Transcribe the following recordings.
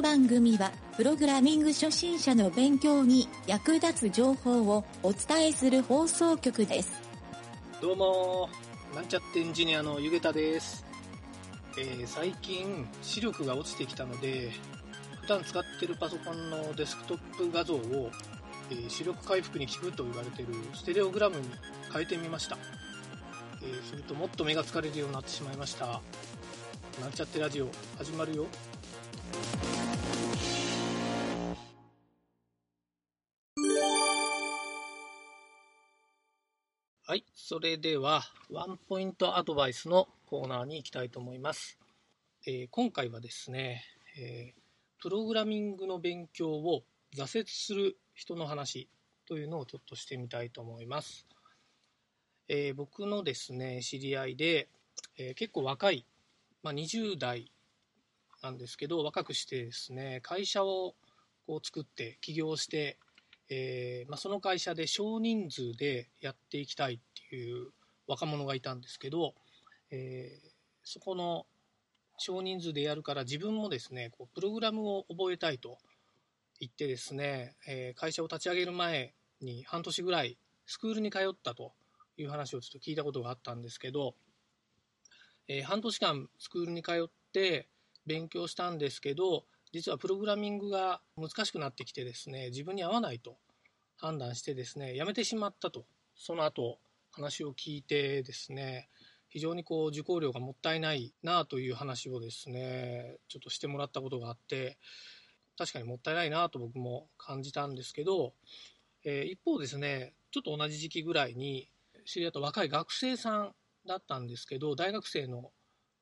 の番組はプログラミング初心者の勉強に役立つ情報をお伝えする放送局です。どうもなんちゃってエンジニアのゆげたです。最近視力が落ちてきたので普段使ってるパソコンのデスクトップ画像を、視力回復に効くと言われているステレオグラムに変えてみました。するともっと目が疲れるようになってしまいました。なんちゃってラジオ始まるよ。はい、それではワンポイントアドバイスのコーナーに行きたいと思います。今回はですね、プログラミングの勉強を挫折する人の話というのをちょっとしてみたいと思います。僕のですね知り合いで、結構若い、20代なんですけど若くしてですね会社をこう作って起業して、その会社で少人数でやっていきたいっていう若者がいたんですけど、そこの少人数でやるから自分もですねこうプログラムを覚えたいと言ってですね、会社を立ち上げる前に半年ぐらいスクールに通ったという話をちょっと聞いたことがあったんですけど、半年間スクールに通って勉強したんですけど実はプログラミングが難しくなってきてですね自分に合わないと判断してですねやめてしまったと。その後話を聞いてですね非常にこう受講料がもったいないなという話をですねちょっとしてもらったことがあって、確かにもったいないなと僕も感じたんですけど、一方ですねちょっと同じ時期ぐらいに知り合った若い学生さんだったんですけど大学生の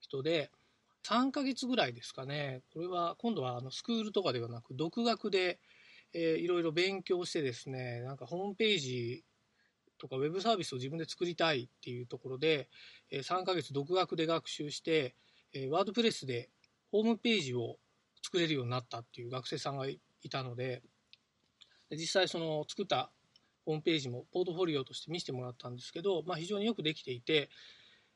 人で3ヶ月ぐらいですかね、これは今度はスクールとかではなく独学でいろいろ勉強してですねなんかホームページとかウェブサービスを自分で作りたいっていうところで、3ヶ月独学で学習してワードプレスでホームページを作れるようになったっていう学生さんがいたので、実際その作ったホームページもポートフォリオとして見せてもらったんですけど、非常によくできていて、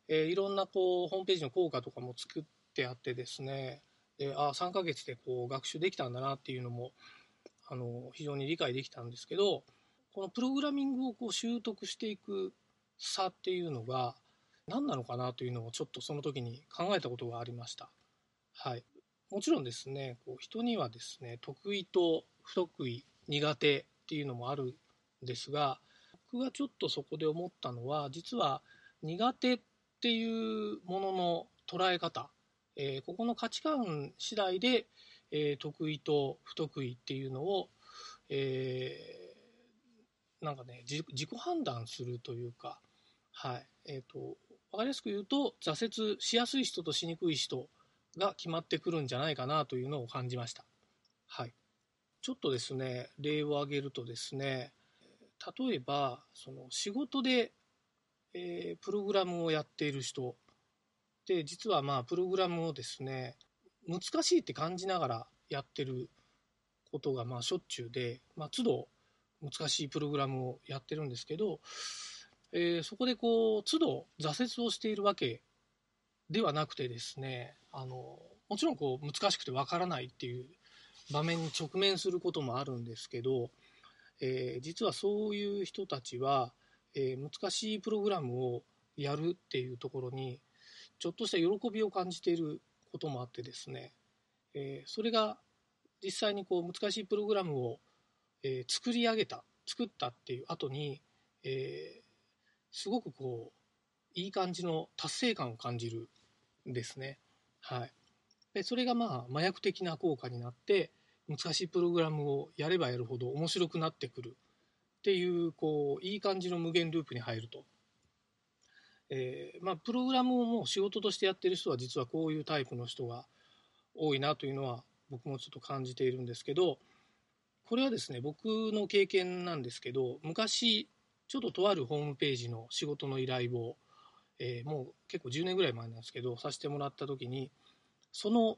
いろんなこうホームページの効果とかも作ってあってですね、で3ヶ月でこう学習できたんだなっていうのも非常に理解できたんですけど、このプログラミングをこう習得していく差っていうのが何なのかなというのをちょっとその時に考えたことがありました。はい、もちろんですねこう人にはですね得意と不得意苦手っていうのもあるですが、僕がちょっとそこで思ったのは実は苦手っていうものの捉え方、ここの価値観次第で、得意と不得意っていうのを、自己判断するというか、分かりやすく言うと挫折しやすい人としにくい人が決まってくるんじゃないかなというのを感じました。はい、ちょっとですね例を挙げるとですね、例えばその仕事で、プログラムをやっている人で実はプログラムをですね難しいって感じながらやってることがしょっちゅうで、都度難しいプログラムをやってるんですけど、そこでこう都度挫折をしているわけではなくてですね、もちろんこう難しくてわからないっていう場面に直面することもあるんですけど、実はそういう人たちは、難しいプログラムをやるっていうところにちょっとした喜びを感じていることもあってですね、それが実際にこう難しいプログラムを、作ったっていう後に、すごくこういい感じの達成感を感じるんですね。はい、でそれが麻薬的な効果になって難しいプログラムをやればやるほど面白くなってくるっていう、こういい感じの無限ループに入ると。プログラムをもう仕事としてやってる人は実はこういうタイプの人が多いなというのは僕もちょっと感じているんですけど、これはですね僕の経験なんですけど、昔ちょっととあるホームページの仕事の依頼を、もう結構10年ぐらい前なんですけどさせてもらった時に、そのホ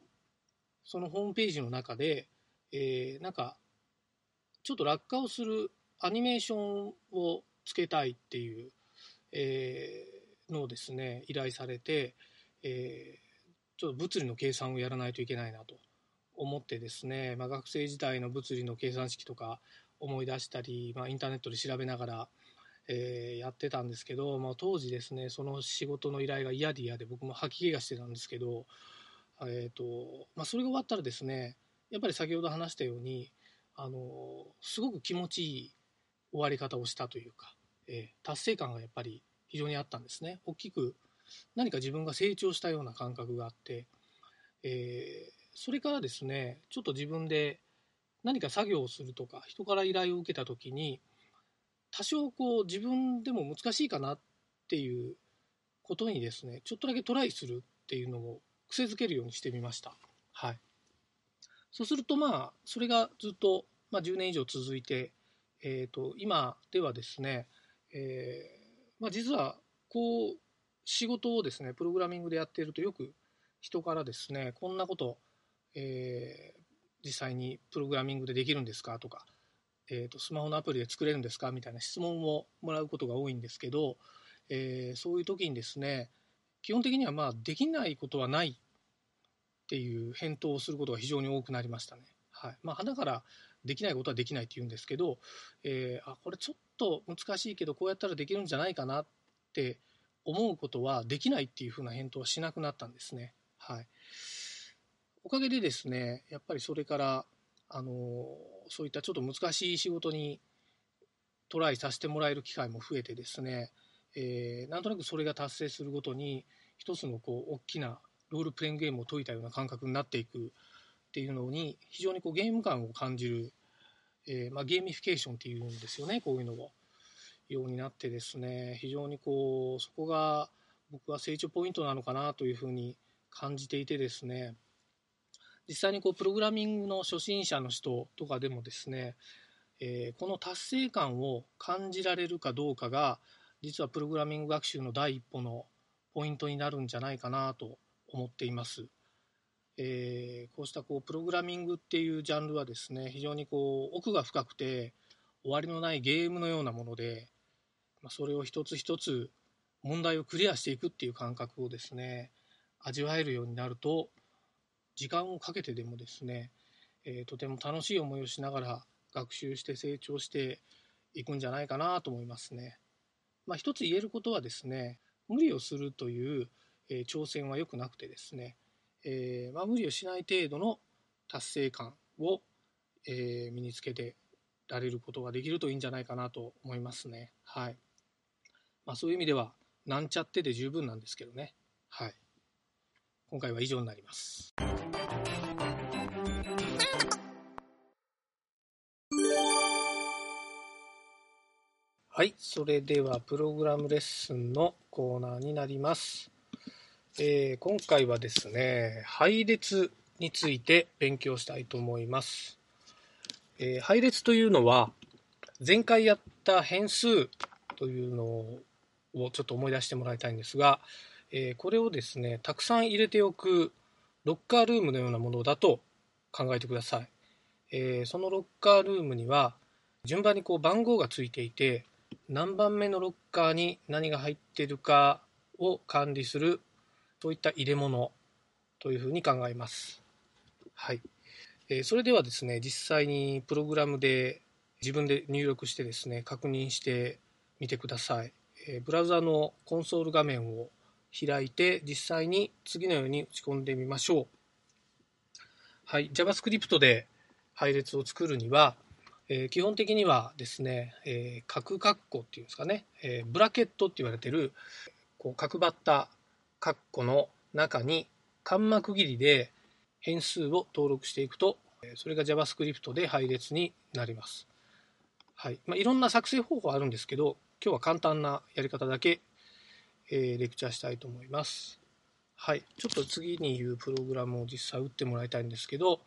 ームページの中でちょっと落下をするアニメーションをつけたいっていう、のをですね依頼されて、ちょっと物理の計算をやらないといけないなと思ってですね、まあ、学生時代の物理の計算式とか思い出したり、まあ、インターネットで調べながら、やってたんですけど、まあ、当時ですねその仕事の依頼が嫌で嫌で僕も吐き気がしてたんですけど、まあ、それが終わったらですねやっぱり先ほど話したようにすごく気持ちいい終わり方をしたというか、達成感がやっぱり非常にあったんですね。大きく何か自分が成長したような感覚があって、それからですねちょっと自分で何か作業をするとか人から依頼を受けた時に多少こう自分でも難しいかなっていうことにですねちょっとだけトライするっていうのを癖づけるようにしてみました。はい、そうするとまあそれがずっと、まあ、10年以上続いて、今ではですね、まあ、実はこう仕事をですねプログラミングでやっているとよく人からですねこんなこと、実際にプログラミングでできるんですかとか、スマホのアプリで作れるんですかみたいな質問をもらうことが多いんですけど、そういう時にですね基本的にはまあできないことはないっていう返答をすることが非常に多くなりましたね。はい、まあ、鼻からできないことはできないって言うんですけど、これちょっと難しいけどこうやったらできるんじゃないかなって思うことはできないっていうふうな返答はしなくなったんですね。はい、おかげでですねやっぱりそれからそういったちょっと難しい仕事にトライさせてもらえる機会も増えてですね、なんとなくそれが達成するごとに一つのこう大きなロールプレイングゲームを解いたような感覚になっていくっていうのに非常にこうゲーム感を感じる、まあ、ゲーミフィケーションっていうんですよねこういうのをようになってですね非常にこうそこが僕は成長ポイントなのかなというふうに感じていてですね実際にこうプログラミングの初心者の人とかでもですね、この達成感を感じられるかどうかが実はプログラミング学習の第一歩のポイントになるんじゃないかなと思っています。こうしたこうプログラミングっていうジャンルはですね非常にこう奥が深くて終わりのないゲームのようなもので、まあ、それを一つ一つ問題をクリアしていくっていう感覚をですね味わえるようになると時間をかけてでもですね、とても楽しい思いをしながら学習して成長していくんじゃないかなと思いますね。まあ、一つ言えることはですね無理をするという、挑戦は良くなくてですね、まあ、無理をしない程度の達成感を、身につけてられることができるといいんじゃないかなと思いますね。はい、まあ、そういう意味ではなんちゃってで十分なんですけどね。はい、今回は以上になります。はい、それではプログラムレッスンのコーナーになります。今回はですね配列について勉強したいと思います。配列というのは前回やった変数というのをちょっと思い出してもらいたいんですが、これをですねたくさん入れておくロッカールームのようなものだと考えてください。そのロッカールームには順番にこう番号がついていて何番目のロッカーに何が入っているかを管理するそういった入れ物というふうに考えます。はい、それではですね実際にプログラムで自分で入力してですね確認してみてください。ブラウザのコンソール画面を開いて実際に次のように打ち込んでみましょう。はい、JavaScript で配列を作るには、基本的にはですね、角括弧っていうんですかね、ブラケットって言われてるこう角張った括弧の中にカンマ区切りで変数を登録していくとそれが JavaScript で配列になります。はい、まあ、いろんな作成方法あるんですけど今日は簡単なやり方だけレクチャーしたいと思います。はい、ちょっと次に言うプログラムを実際打ってもらいたいんですけど、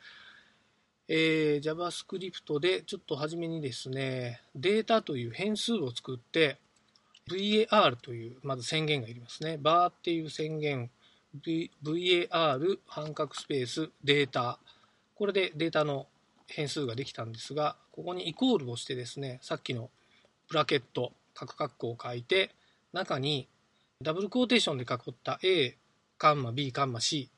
JavaScript でちょっと初めにですねデータという変数を作って VAR というまず宣言がいりますね。 VAR っていう宣言 VAR 半角スペースデータこれでデータの変数ができたんですがここにイコールをしてですねさっきのブラケット角括弧を書いて中にダブルクォーテーションで囲った A、B、C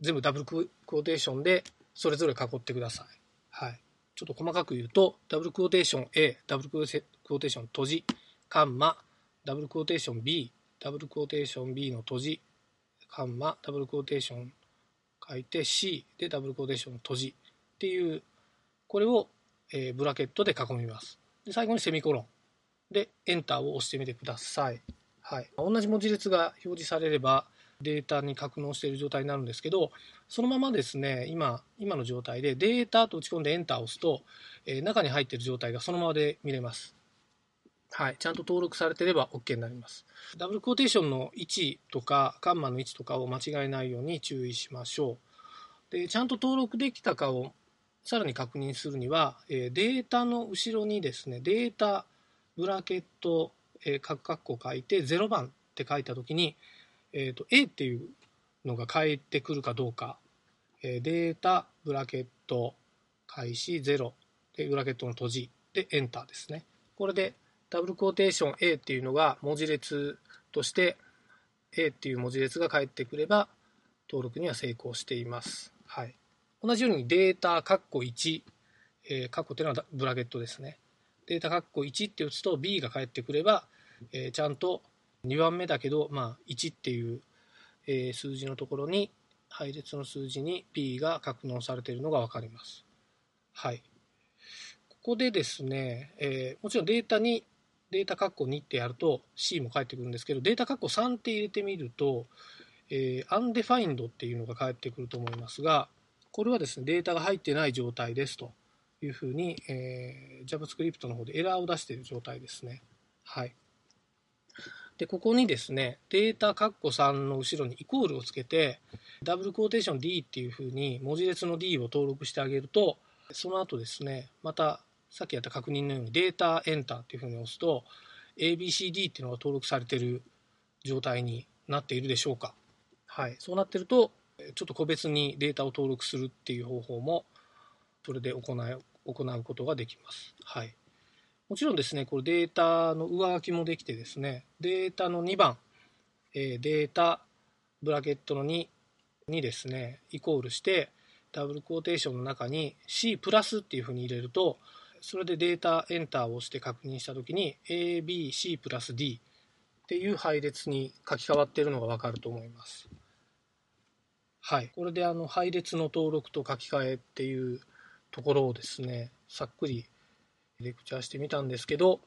全部ダブルクォーテーションでそれぞれ囲ってください。はい。ちょっと細かく言うと、ダブルクオーテーション A、ダブルクオーテーション閉じ、カンマ、ダブルクオーテーション B、ダブルクオーテーション B の閉じ、カンマ、ダブルクオーテーション書いて C でダブルクオーテーションの閉じっていう、これをブラケットで囲みます。で最後にセミコロンでエンターを押してみてください。はい、同じ文字列が表示されればデータに格納している状態になるんですけど、そのままですね、今の状態でデータと打ち込んでエンターを押すと、中に入っている状態がそのままで見れます。はい、ちゃんと登録されていれば OK になります。ダブルクオーテーションの位置とかカンマの位置とかを間違えないように注意しましょう。でちゃんと登録できたかをさらに確認するには、データの後ろにですね、データブラケット括弧を書いて0番って書いたときに、A っていうのが返ってくるかどうか、データブラケット開始0でブラケットの閉じでエンターですね。これでダブルクオーテーション A っていうのが文字列として A っていう文字列が返ってくれば登録には成功しています。はい、同じようにデータ括弧1、括弧っていうのはブラケットですね。データ括弧1って打つと B が返ってくれば、ちゃんと2番目だけど、まあ、1っていう、数字のところに配列の数字に B が格納されているのが分かります。はい、ここでですね、もちろんデータにデータ括弧2ってやると C も返ってくるんですけど、データ括弧3って入れてみると、Undefined っていうのが返ってくると思いますが、これはですね、データが入ってない状態ですと。いうふうに、JavaScript の方でエラーを出している状態ですね。はい。で、ここにですね、データ括弧3の後ろにイコールをつけて、ダブルクオーテーション D っていうふうに文字列の D を登録してあげると、その後ですね、またさっきやった確認のようにデータエンターっていうふうに押すと、ABCD っていうのが登録されている状態になっているでしょうか。はい。そうなってると、ちょっと個別にデータを登録するっていう方法も、それで行うことができます。はい、もちろんですね、これデータの上書きもできてですね、データの2番、データブラケットの2にですね、イコールして、ダブルクオーテーションの中に C プラスっていうふうに入れると、それでデータエンターを押して確認したときに、ABC プラス D っていう配列に書き換わっているのが分かると思います。はい、これで配列の登録と書き換えっていうところをですね、さっくりレクチャーしてみたんですけど、こ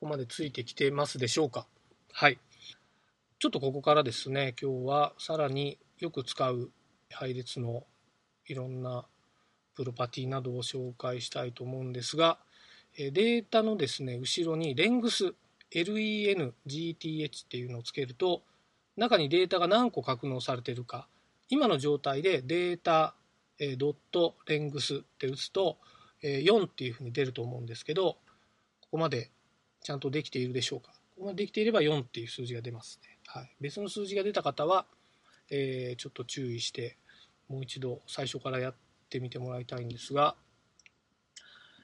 こまでついてきてますでしょうか。はい。ちょっとここからですね、今日はさらによく使う配列のいろんなプロパティなどを紹介したいと思うんですが、データのですね、後ろにLENGTH、LENGTH っていうのをつけると、中にデータが何個格納されているか、今の状態でデータドットレングスって打つと4っていうふうに出ると思うんですけど、ここまでちゃんとできているでしょうか。ここまでできていれば4っていう数字が出ますね。はい、別の数字が出た方は、ちょっと注意してもう一度最初からやってみてもらいたいんですが、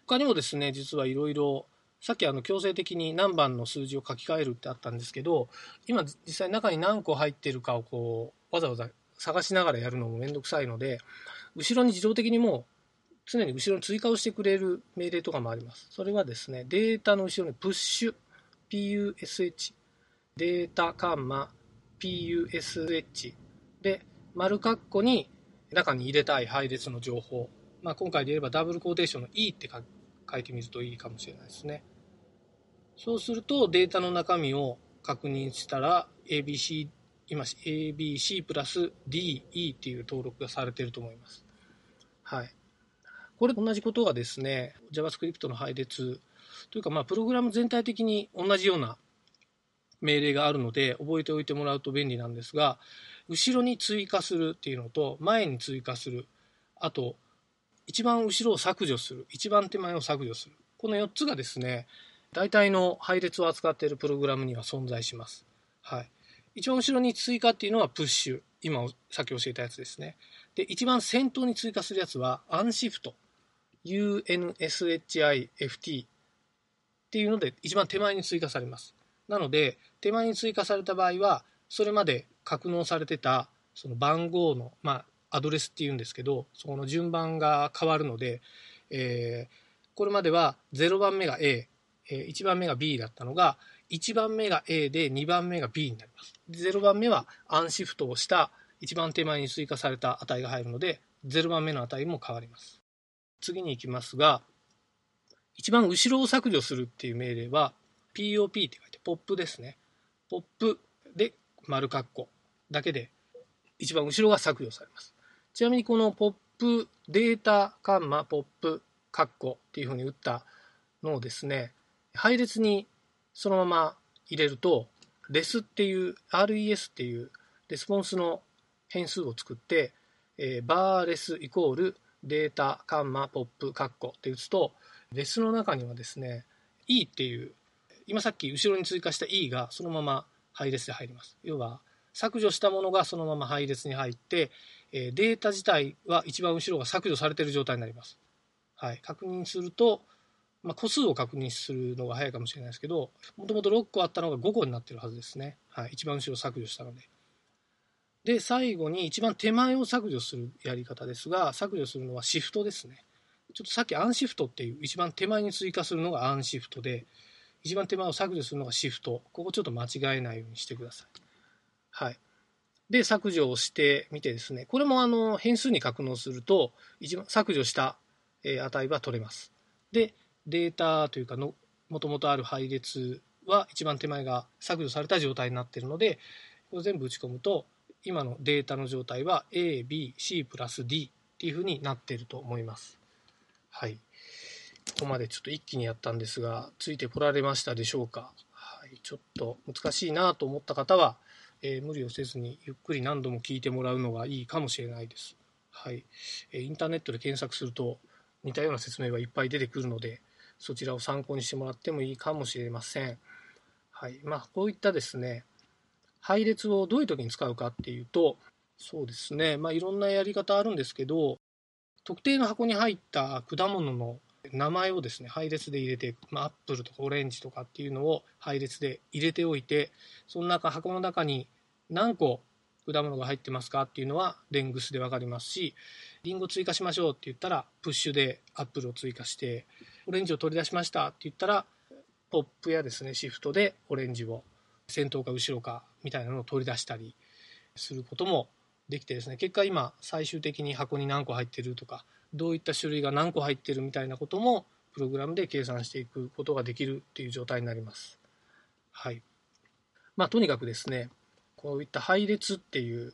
他にもですね、実はいろいろさっき強制的に何番の数字を書き換えるってあったんですけど、今実際中に何個入っているかをこうわざわざ探しながらやるのもめんどくさいので、後ろに自動的にもう常に後ろに追加をしてくれる命令とかもあります。それはですね、データの後ろに PUSH、PUSH、データカンマ、PUSH で、丸括弧に中に入れたい配列の情報。まあ、今回で言えばダブルクオーテーションの E って書いてみるといいかもしれないですね。そうするとデータの中身を確認したら ABC、今 ABC プラス DE っていう登録がされていると思います。はい。これ同じことがですね、JavaScript の配列というか、まあプログラム全体的に同じような命令があるので覚えておいてもらうと便利なんですが、後ろに追加するっていうのと前に追加する、あと一番後ろを削除する、一番手前を削除する。この4つがですね、大体の配列を扱っているプログラムには存在します。はい。一番後ろに追加っていうのはプッシュ。今、さっき教えたやつですね。で、一番先頭に追加するやつは、アンシフト。UNSHIFT っていうので、一番手前に追加されます。なので、手前に追加された場合は、それまで格納されてた、その番号の、まあ、アドレスっていうんですけど、そこの順番が変わるので、これまでは0番目が A、1番目が B だったのが、1番目が A で2番目が B になります。0番目はアンシフトをした一番手前に追加された値が入るので、0番目の値も変わります。次に行きますが、一番後ろを削除するっていう命令は POP って書いて、ポップですね。ポップで丸括弧だけで一番後ろが削除されます。ちなみにこのポップデータカンマポップ括弧っていうふうに打ったのをですね、配列にそのまま入れると、レスっていう RES っていうレスポンスの変数を作って、バーレスイコールデータカンマポップ括弧って打つと、レスの中にはですね E っていう今さっき後ろに追加した E がそのまま配列で入ります。要は削除したものがそのまま配列に入って、データ自体は一番後ろが削除されている状態になります。はい、確認すると、個数を確認するのが早いかもしれないですけど、もともと6個あったのが5個になっているはずですね。はい、一番後ろを削除したので。で、最後に一番手前を削除するやり方ですが、削除するのはシフトですね。ちょっとさっきアンシフトっていう一番手前に追加するのがアンシフトで、一番手前を削除するのがシフト。ここちょっと間違えないようにしてください。はい。で、削除をしてみてですね、これも変数に格納すると、一番削除した値は取れます。で、データというかの元々ある配列は一番手前が削除された状態になっているので、これ全部打ち込むと、今のデータの状態は A、B、C プラス D っていうふうになっていると思います。はい。ここまでちょっと一気にやったんですが、ついてこられましたでしょうか。はい、ちょっと難しいなと思った方は、無理をせずにゆっくり何度も聞いてもらうのがいいかもしれないです。はい。インターネットで検索すると似たような説明がいっぱい出てくるので、そちらを参考にしてもらってもいいかもしれません。はい。こういったですね、配列をどういう時に使うかっていうと、そうですね、いろんなやり方あるんですけど、特定の箱に入った果物の名前をですね、配列で入れて、アップルとかオレンジとかっていうのを配列で入れておいて、その中、箱の中に何個果物が入ってますかっていうのはレングスで分かりますし、リンゴ追加しましょうって言ったらプッシュでアップルを追加して、オレンジを取り出しましたって言ったらポップやですね、シフトでオレンジを先頭か後ろかみたいなのを取り出したりすることもできてですね、結果今最終的に箱に何個入ってるとか、どういった種類が何個入ってるみたいなこともプログラムで計算していくことができるっていう状態になります。はい。とにかくですね、こういった配列っていう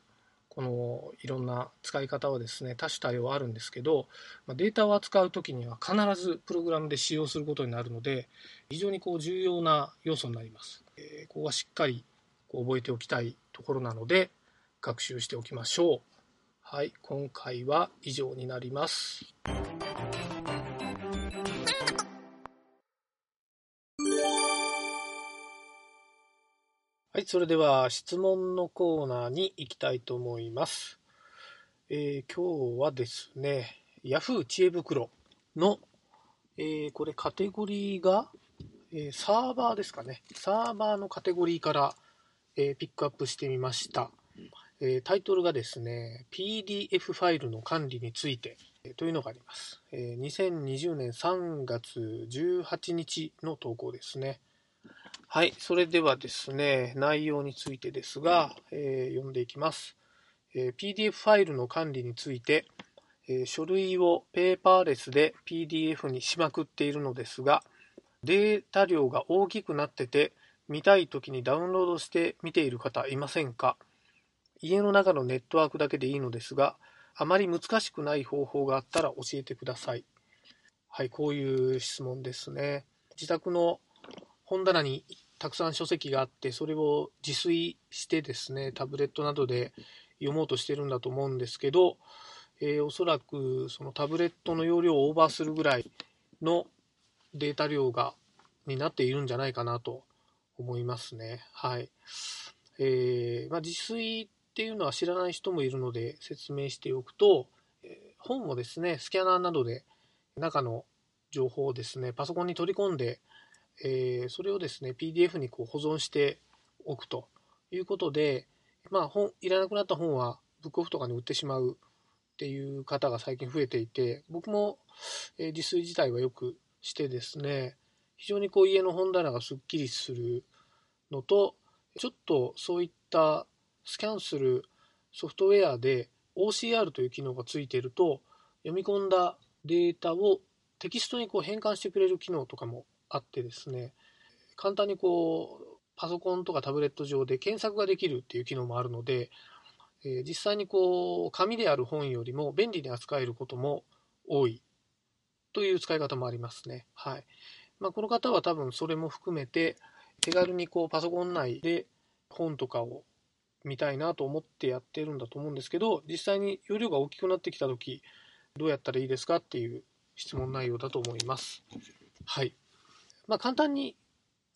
このいろんな使い方はですね、多種多様あるんですけど、データを扱うときには必ずプログラムで使用することになるので、非常に重要な要素になります。ここはしっかり覚えておきたいところなので、学習しておきましょう。はい、今回は以上になります。はい、それでは質問のコーナーに行きたいと思います。今日はですね、Yahoo! 知恵袋の、これカテゴリーが、サーバーですかね。サーバーのカテゴリーから、ピックアップしてみました。タイトルがですね、PDF ファイルの管理についてというのがあります。2020年3月18日の投稿ですね。はい、それではですね、内容についてですが、読んでいきます。PDF ファイルの管理について、書類をペーパーレスで PDF にしまくっているのですが、データ量が大きくなってて、見たいときにダウンロードして見ている方いませんか？家の中のネットワークだけでいいのですが、あまり難しくない方法があったら教えてください。はい、こういう質問ですね。自宅の本棚にたくさん書籍があって、それを自炊してですね、タブレットなどで読もうとしてるんだと思うんですけど、おそらくそのタブレットの容量をオーバーするぐらいのデータ量になっているんじゃないかなと思いますね。はい。自炊っていうのは知らない人もいるので説明しておくと、本をですね、スキャナーなどで中の情報をですね、パソコンに取り込んで、それをですね、PDF に保存しておくということで、いらなくなった本はブックオフとかに売ってしまうっていう方が最近増えていて、僕も自炊自体はよくしてですね、非常にこう家の本棚がすっきりするのと、ちょっとそういったスキャンするソフトウェアで OCR という機能がついていると、読み込んだデータをテキストにこう変換してくれる機能とかもあってですね、簡単にこうパソコンとかタブレット上で検索ができるっていう機能もあるので、実際にこう紙である本よりも便利に扱えることも多いという使い方もありますね。はい、まあ、この方は多分それも含めて手軽にこうパソコン内で本とかを見たいなと思ってやってるんだと思うんですけど、実際に容量が大きくなってきた時どうやったらいいですかっていう質問内容だと思います。はい、まあ、簡単に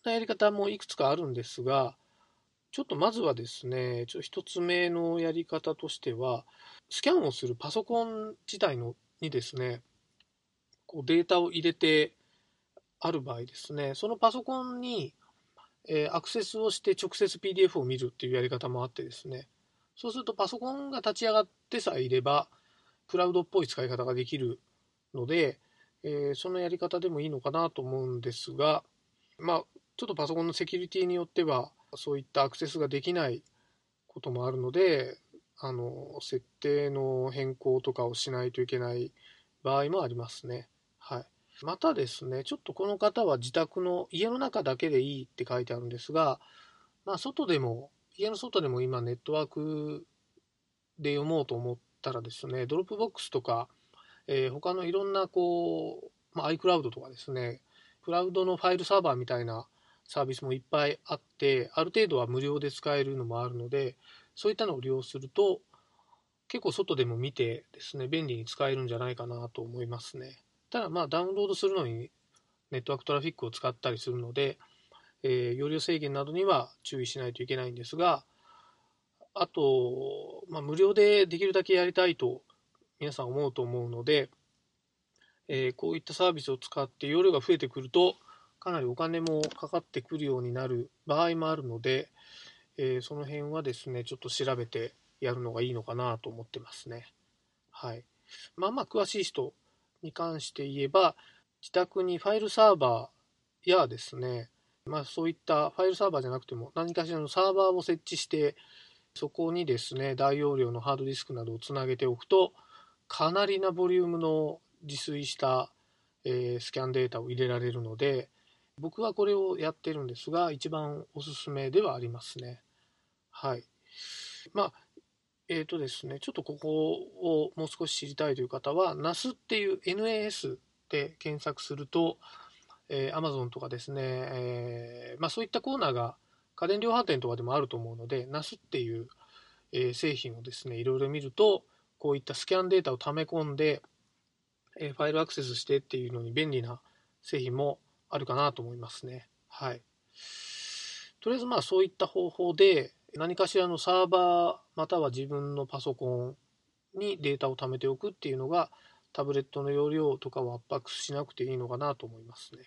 やり方もいくつかあるんですが、ちょっとまずはですね、1つ目のやり方としては、スキャンをするパソコン自体にですね、こうデータを入れてある場合ですね、そのパソコンにアクセスをして直接 PDF を見るっていうやり方もあってですね、そうするとパソコンが立ち上がってさえいればクラウドっぽい使い方ができるので、そのやり方でもいいのかなと思うんですが、まあちょっとパソコンのセキュリティによってはそういったアクセスができないこともあるので、設定の変更とかをしないといけない場合もありますね。はい、またですね、ちょっとこの方は自宅の家の中だけでいいって書いてあるんですが、まあ、外でも家の外でも今ネットワークで読もうと思ったらですね、ドロップボックスとか、他のいろんなこう、iCloud とかですね、クラウドのファイルサーバーみたいなサービスもいっぱいあって、ある程度は無料で使えるのもあるので、そういったのを利用すると結構外でも見てですね、便利に使えるんじゃないかなと思いますね。ただまあダウンロードするのにネットワークトラフィックを使ったりするので、容量制限などには注意しないといけないんですが、あと、無料でできるだけやりたいと皆さん思うと思うので、こういったサービスを使って容量が増えてくるとかなりお金もかかってくるようになる場合もあるので、その辺はですね、ちょっと調べてやるのがいいのかなと思ってますね。はい。まあ詳しい人に関して言えば、自宅にファイルサーバーやですね、そういったファイルサーバーじゃなくても何かしらのサーバーを設置して、そこにですね大容量のハードディスクなどをつなげておくと、かなりなボリュームの自炊した、スキャンデータを入れられるので、僕はこれをやってるんですが、一番おすすめではありますね。はい。ですね、ちょっとここをもう少し知りたいという方は、NAS っていう NAS で検索すると、Amazon とかですね、そういったコーナーが家電量販店とかでもあると思うので、NAS っていう、製品をですね、いろいろ見ると、こういったスキャンデータを溜め込んで、ファイルアクセスしてっていうのに便利な製品もあるかなと思いますね。はい。とりあえずそういった方法で何かしらのサーバーまたは自分のパソコンにデータを貯めておくっていうのが、タブレットの容量とかを圧迫しなくていいのかなと思いますね。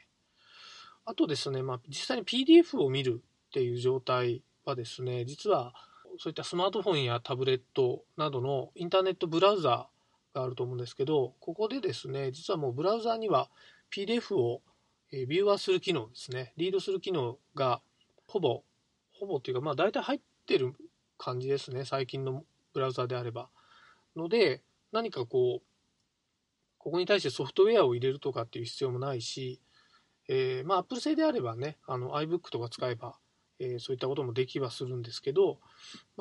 あとですね、実際に PDF を見るっていう状態はですね、実はそういったスマートフォンやタブレットなどのインターネットブラウザーがあると思うんですけど、ここでですね、実はもうブラウザーには PDF をビューはする機能ですね、リードする機能がほぼというか、大体入ってる感じですね、最近のブラウザであれば。ので、何かここに対してソフトウェアを入れるとかっていう必要もないし、Apple 製であればね、iBook とか使えば、そういったこともできはするんですけど、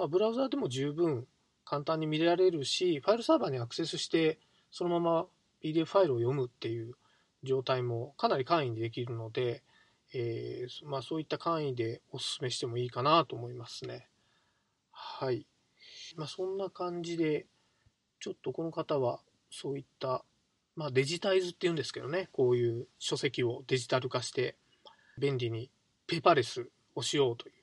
ブラウザでも十分簡単に見られるし、ファイルサーバーにアクセスして、そのまま PDF ファイルを読むっていう状態もかなり簡易にできるので、そういった簡易でお勧めしてもいいかなと思いますね。はい。そんな感じで、ちょっとこの方はそういった、デジタイズっていうんですけどね、こういう書籍をデジタル化して便利にペーパーレスをしようという、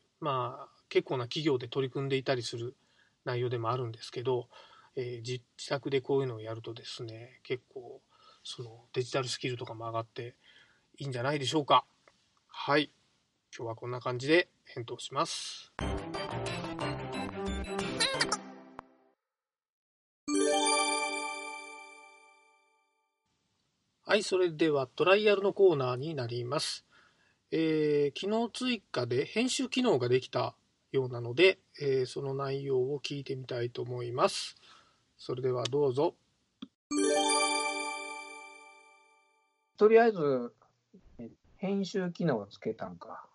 結構な企業で取り組んでいたりする内容でもあるんですけど、自宅でこういうのをやるとですね、結構そのデジタルスキルとかも上がっていいんじゃないでしょうか。はい。今日はこんな感じで返答します。はい、それではトライアルのコーナーになります。機能追加で編集機能ができたようなので、その内容を聞いてみたいと思います。それではどうぞ。とりあえず編集機能をつけたんか。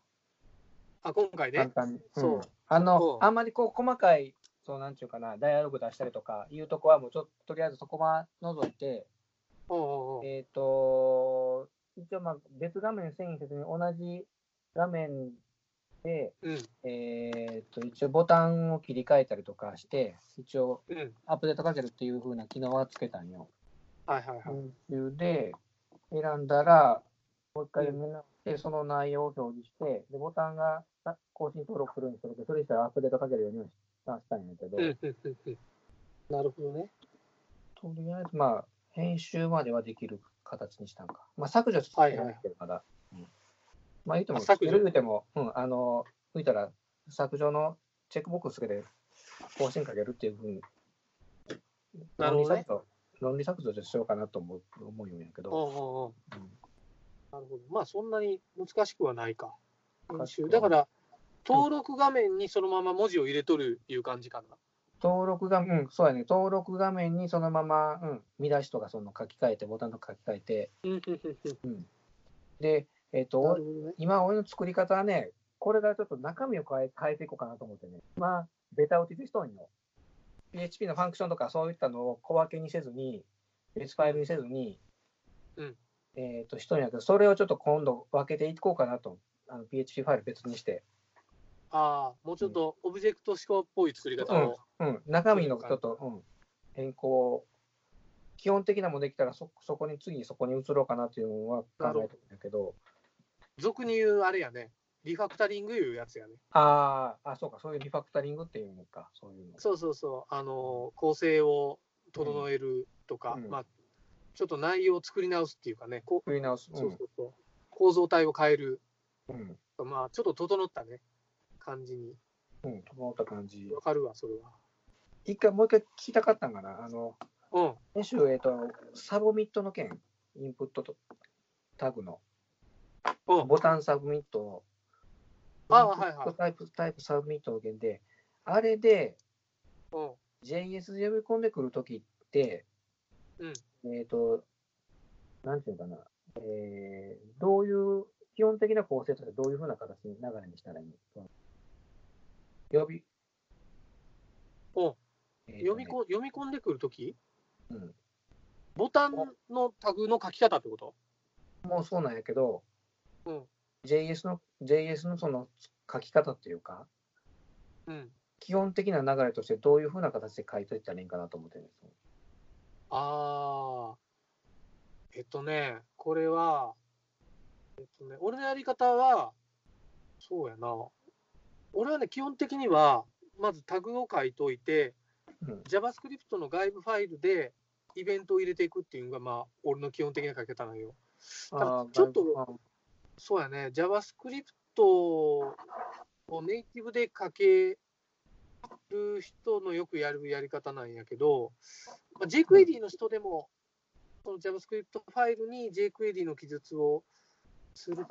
あ、今回ね。簡単に。そう。あんまりこう細かい、そうなんちゅうかな、ダイアログ出したりとかいうとこはもうちょっととりあえずそこは除いて、一応まあ別画面遷移せずに同じ画面で、一応ボタンを切り替えたりとかして、一応アップデートかけるっていう風な機能はつけたんよ。はいはいはい。で、選んだら、もう一回見直して、その内容を表示して、でボタンが更新登録するんですけど、それしたらアップデートかけるようにしたんやけど。なるほどね。とりあえず、まあ、編集まではできる形にしたんか。まあ、削除してないけど、まだ。まあ、言うても、言うても、言うたら、削除のチェックボックスつけて、更新かけるっていうふうに。なるほどね。論理削除でしようかなと思うんやけど。なるほど。まあ、そんなに難しくはないか。だから、登録画面にそのまま文字を入れとるいう感じかな。登録画面、そうやね。登録画面にそのまま、見出しとかその書き換えて、ボタンとか書き換えて。で、今、俺の作り方はね、これからちょっと中身を変えていこうかなと思ってね。まあ、ベタ打ちでしとんよ。PHP のファンクションとかそういったのを小分けにせずに、別ファイルにせずに、しとんやけど、それをちょっと今度分けていこうかなと。PHP ファイル別にして。ああ、もうちょっとオブジェクト思考っぽい作り方を。中身のちょっと、変更。基本的なもできたらそこに、次そこに移ろうかなっていうのは考えてるんだけど。俗に言うあれやね。リファクタリングいうやつやね。そうか、そういうリファクタリングっていうのか、そういうの。そうそう、構成を整えるとか、まあ、ちょっと内容を作り直すっていうかね、構造体を変える、まあ、ちょっと整ったね、感じに。整った感じ。わかるわ、それは。もう一回聞きたかったんかな、先週、サブミットの件、インプットとタグの、ボタンサブミットを。タイプサブミットの件で、あれで JS で呼び込んでくるときって、なんていうかな、どういう、基本的な構成としてどういうふうな形に流れにしたらいいの？読み込んでくるとき、ボタンのタグの書き方ってこと？もうそうなんやけど、JSのその書き方っていうか、基本的な流れとしてどういうふうな形で書いといたらいいかなと思ってるんですよ。これは、俺のやり方は、そうやな、俺はね、基本的には、まずタグを書いといて、JavaScript の外部ファイルでイベントを入れていくっていうのが、まあ、俺の基本的な書き方なんよ。そうやね、JavaScript をネイティブで書ける人のよくやるやり方なんやけど、jQuery の人でも、その JavaScript ファイルに jQuery の記述をする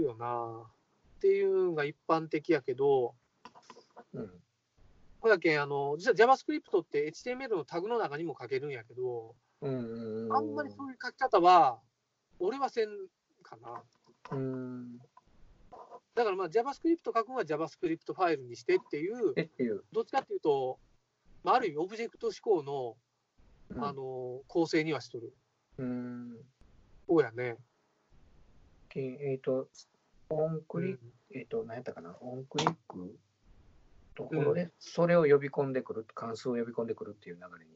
よなっていうのが一般的やけど、これだけ実は JavaScript って HTML のタグの中にも書けるんやけど、あんまりそういう書き方は、俺はせんかな。だからまあ JavaScript 書くのは JavaScript ファイルにしてっていう、どっちかっていうと、ある意味オブジェクト思考の構成にはしとる。そうやね。何やったかな、オンクリックところで、それを呼び込んでくる、関数を呼び込んでくるっていう流れに。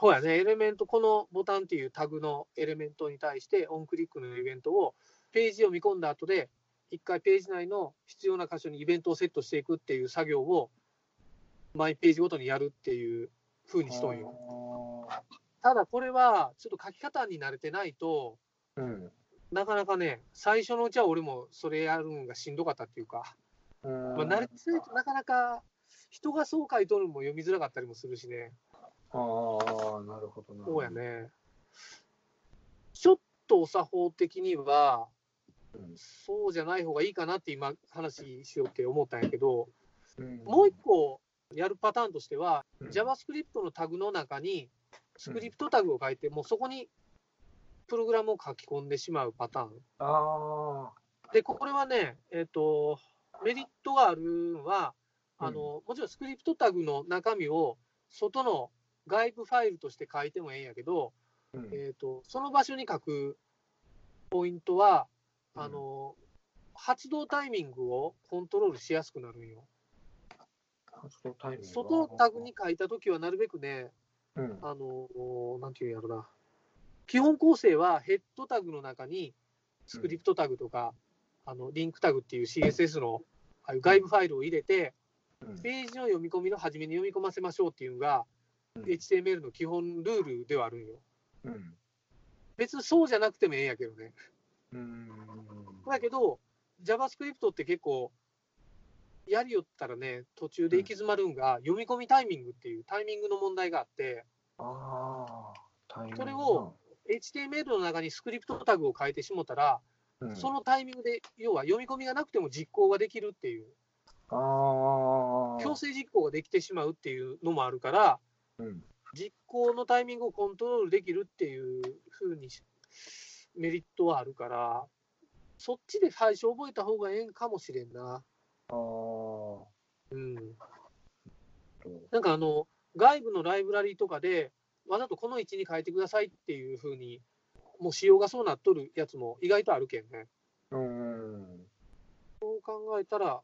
そうやね、エレメント、このボタンっていうタグのエレメントに対して、オンクリックのイベントを、ページを見込んだ後で、一回ページ内の必要な箇所にイベントをセットしていくっていう作業を、毎ページごとにやるっていうふうにしとんよ。ただ、これはちょっと書き方に慣れてないと、なかなかね、最初のうちは俺もそれやるのがしんどかったっていうか、慣れてないとなかなか人がそう書いとるのも読みづらかったりもするしね。なるほどな。そうやね。ちょっとお作法的にはそうじゃない方がいいかなって今話しようって思ったんやけど、もう一個やるパターンとしては JavaScript のタグの中にスクリプトタグを書いて、もうそこにプログラムを書き込んでしまうパターン。でこれはね、メリットがあるのはもちろんスクリプトタグの中身を外の外部ファイルとして書いてもええんやけど、その場所に書くポイントは発動タイミングをコントロールしやすくなるんよ。外のタグに書いたときはなるべくね、なんていうんやろな、基本構成はヘッドタグの中にスクリプトタグとか、リンクタグっていう CSS のああいう外部ファイルを入れて、ページの読み込みの初めに読み込ませましょうっていうのが、HTML の基本ルールではあるんよ。別にそうじゃなくてもええんやけどね。だけど JavaScript って結構やりよったらね、途中で行き詰まるんが、読み込みタイミングっていうタイミングの問題があって、それを HTML の中にスクリプトタグを変えてしもたら、そのタイミングで要は読み込みがなくても実行ができるっていう、強制実行ができてしまうっていうのもあるから、実行のタイミングをコントロールできるっていう風にメリットはあるから、そっちで最初覚えた方がええんかもしれんな。なんか外部のライブラリとかでわざとこの位置に変えてくださいっていう風にもう仕様がそうなっとるやつも意外とあるけんね。そう考えたら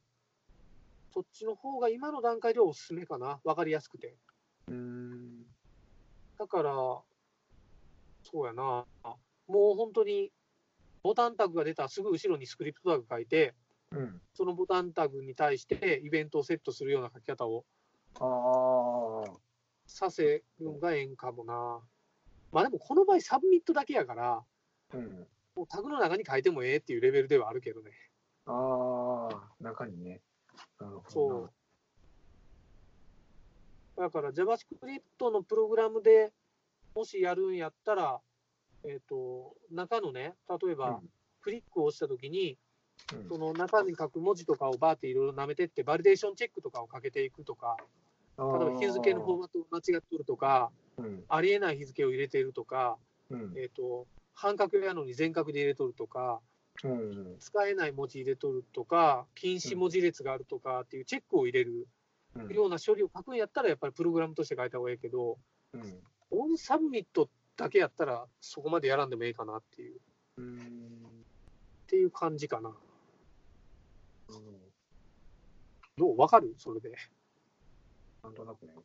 そっちの方が今の段階ではおすすめかな、分かりやすくて。だからそうやな、もう本当にボタンタグが出たらすぐ後ろにスクリプトタグ書いて、そのボタンタグに対してイベントをセットするような書き方をさせるのがええんかもな。まあでもこの場合サブミットだけやから、もうタグの中に書いてもええっていうレベルではあるけどね。中にね。なるほど。そう。だから JavaScript のプログラムでもしやるんやったら、中のね、例えばクリックを押したときに、その中に書く文字とかをバーっていろいろなめてって、バリデーションチェックとかをかけていくとか、例えば日付のフォーマットを間違ってるとか、ありえない日付を入れてるとか、半角やのに全角で入れとるとか、使えない文字入れとるとか、禁止文字列があるとかっていうチェックを入れるような処理を書くんやったら、やっぱりプログラムとして書いた方がいいけど、オンサブミットだけやったら、そこまでやらんでもいいかなっていう、っていう感じかな。どう？わかる？それで。なんとなくね。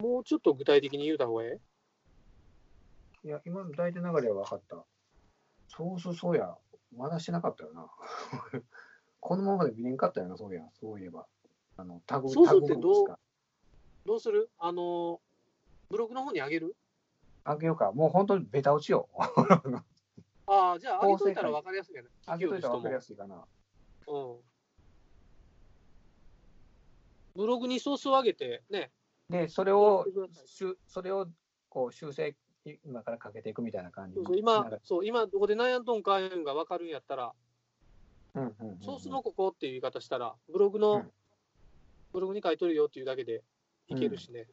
もうちょっと具体的に言うた方がええ？いや、今の大体流れは分かった。そうや。まだしてなかったよな。このままで見れんかったよな、そういえば。タグってどうする？ブログの方にあげる？あげようか。もう本当にベタ落ちよう。じゃあ、あげといたら分かりやすいかな。あげといたら分かりやすいかな。ブログにソースを上げてね。で、それをこう修正、今からかけていくみたいな感じ。今どこで悩んどんかいうのが分かるんやったら、ソースのここっていう言い方したら、ブログに書いとるよっていうだけでいけるしね。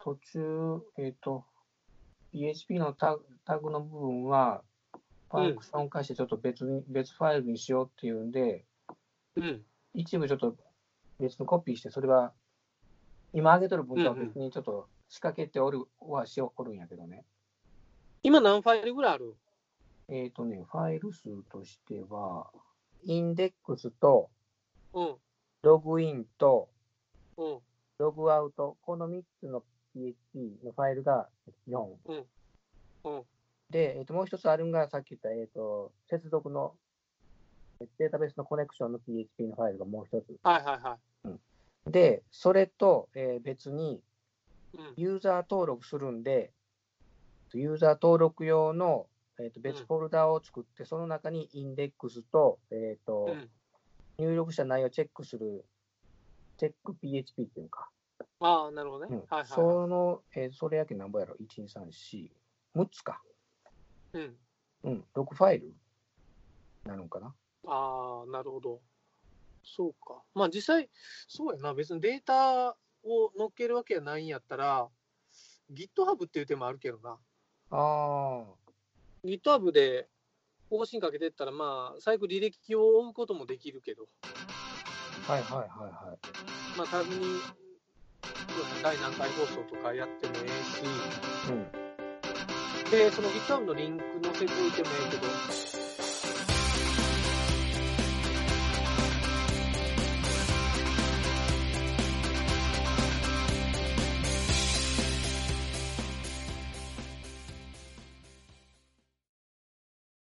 途中、PHP のタグの部分は、ファンクション化してちょっと別ファイルにしようっていうんで、一部ちょっと別にコピーして、それは今上げとる分とは別にちょっと仕掛けておるんやけどね。今何ファイルぐらいある？ファイル数としては、インデックスと、ログインと、ログアウト、この3つの PHP のファイルが4。で、もう一つあるのが、さっき言った、接続のデータベースのコネクションの PHP のファイルがもう一つ。で、それと、別に、ユーザー登録するんで、ユーザー登録用の、別フォルダを作って、その中にインデックスと、入力した内容をチェックする、チェック PHP っていうのか、ああ、なるほどね。うん、はいはいはい、その、それやけなんぼやろ、1、2、3、4、6つか。うん。うん、6ファイルなのかな。ああ、なるほど。そうか。まあ実際、そうやな、別にデータを載っけるわけやないんやったら、GitHub っていう手もあるけどな。ああ。GitHub で方針かけてったら、まあ、最悪履歴を追うこともできるけど。はいはいはいはい。まあ、単純に、第何回放送とかやってもええし、うん、で、その GitHub のリンク載せておいてもええけど、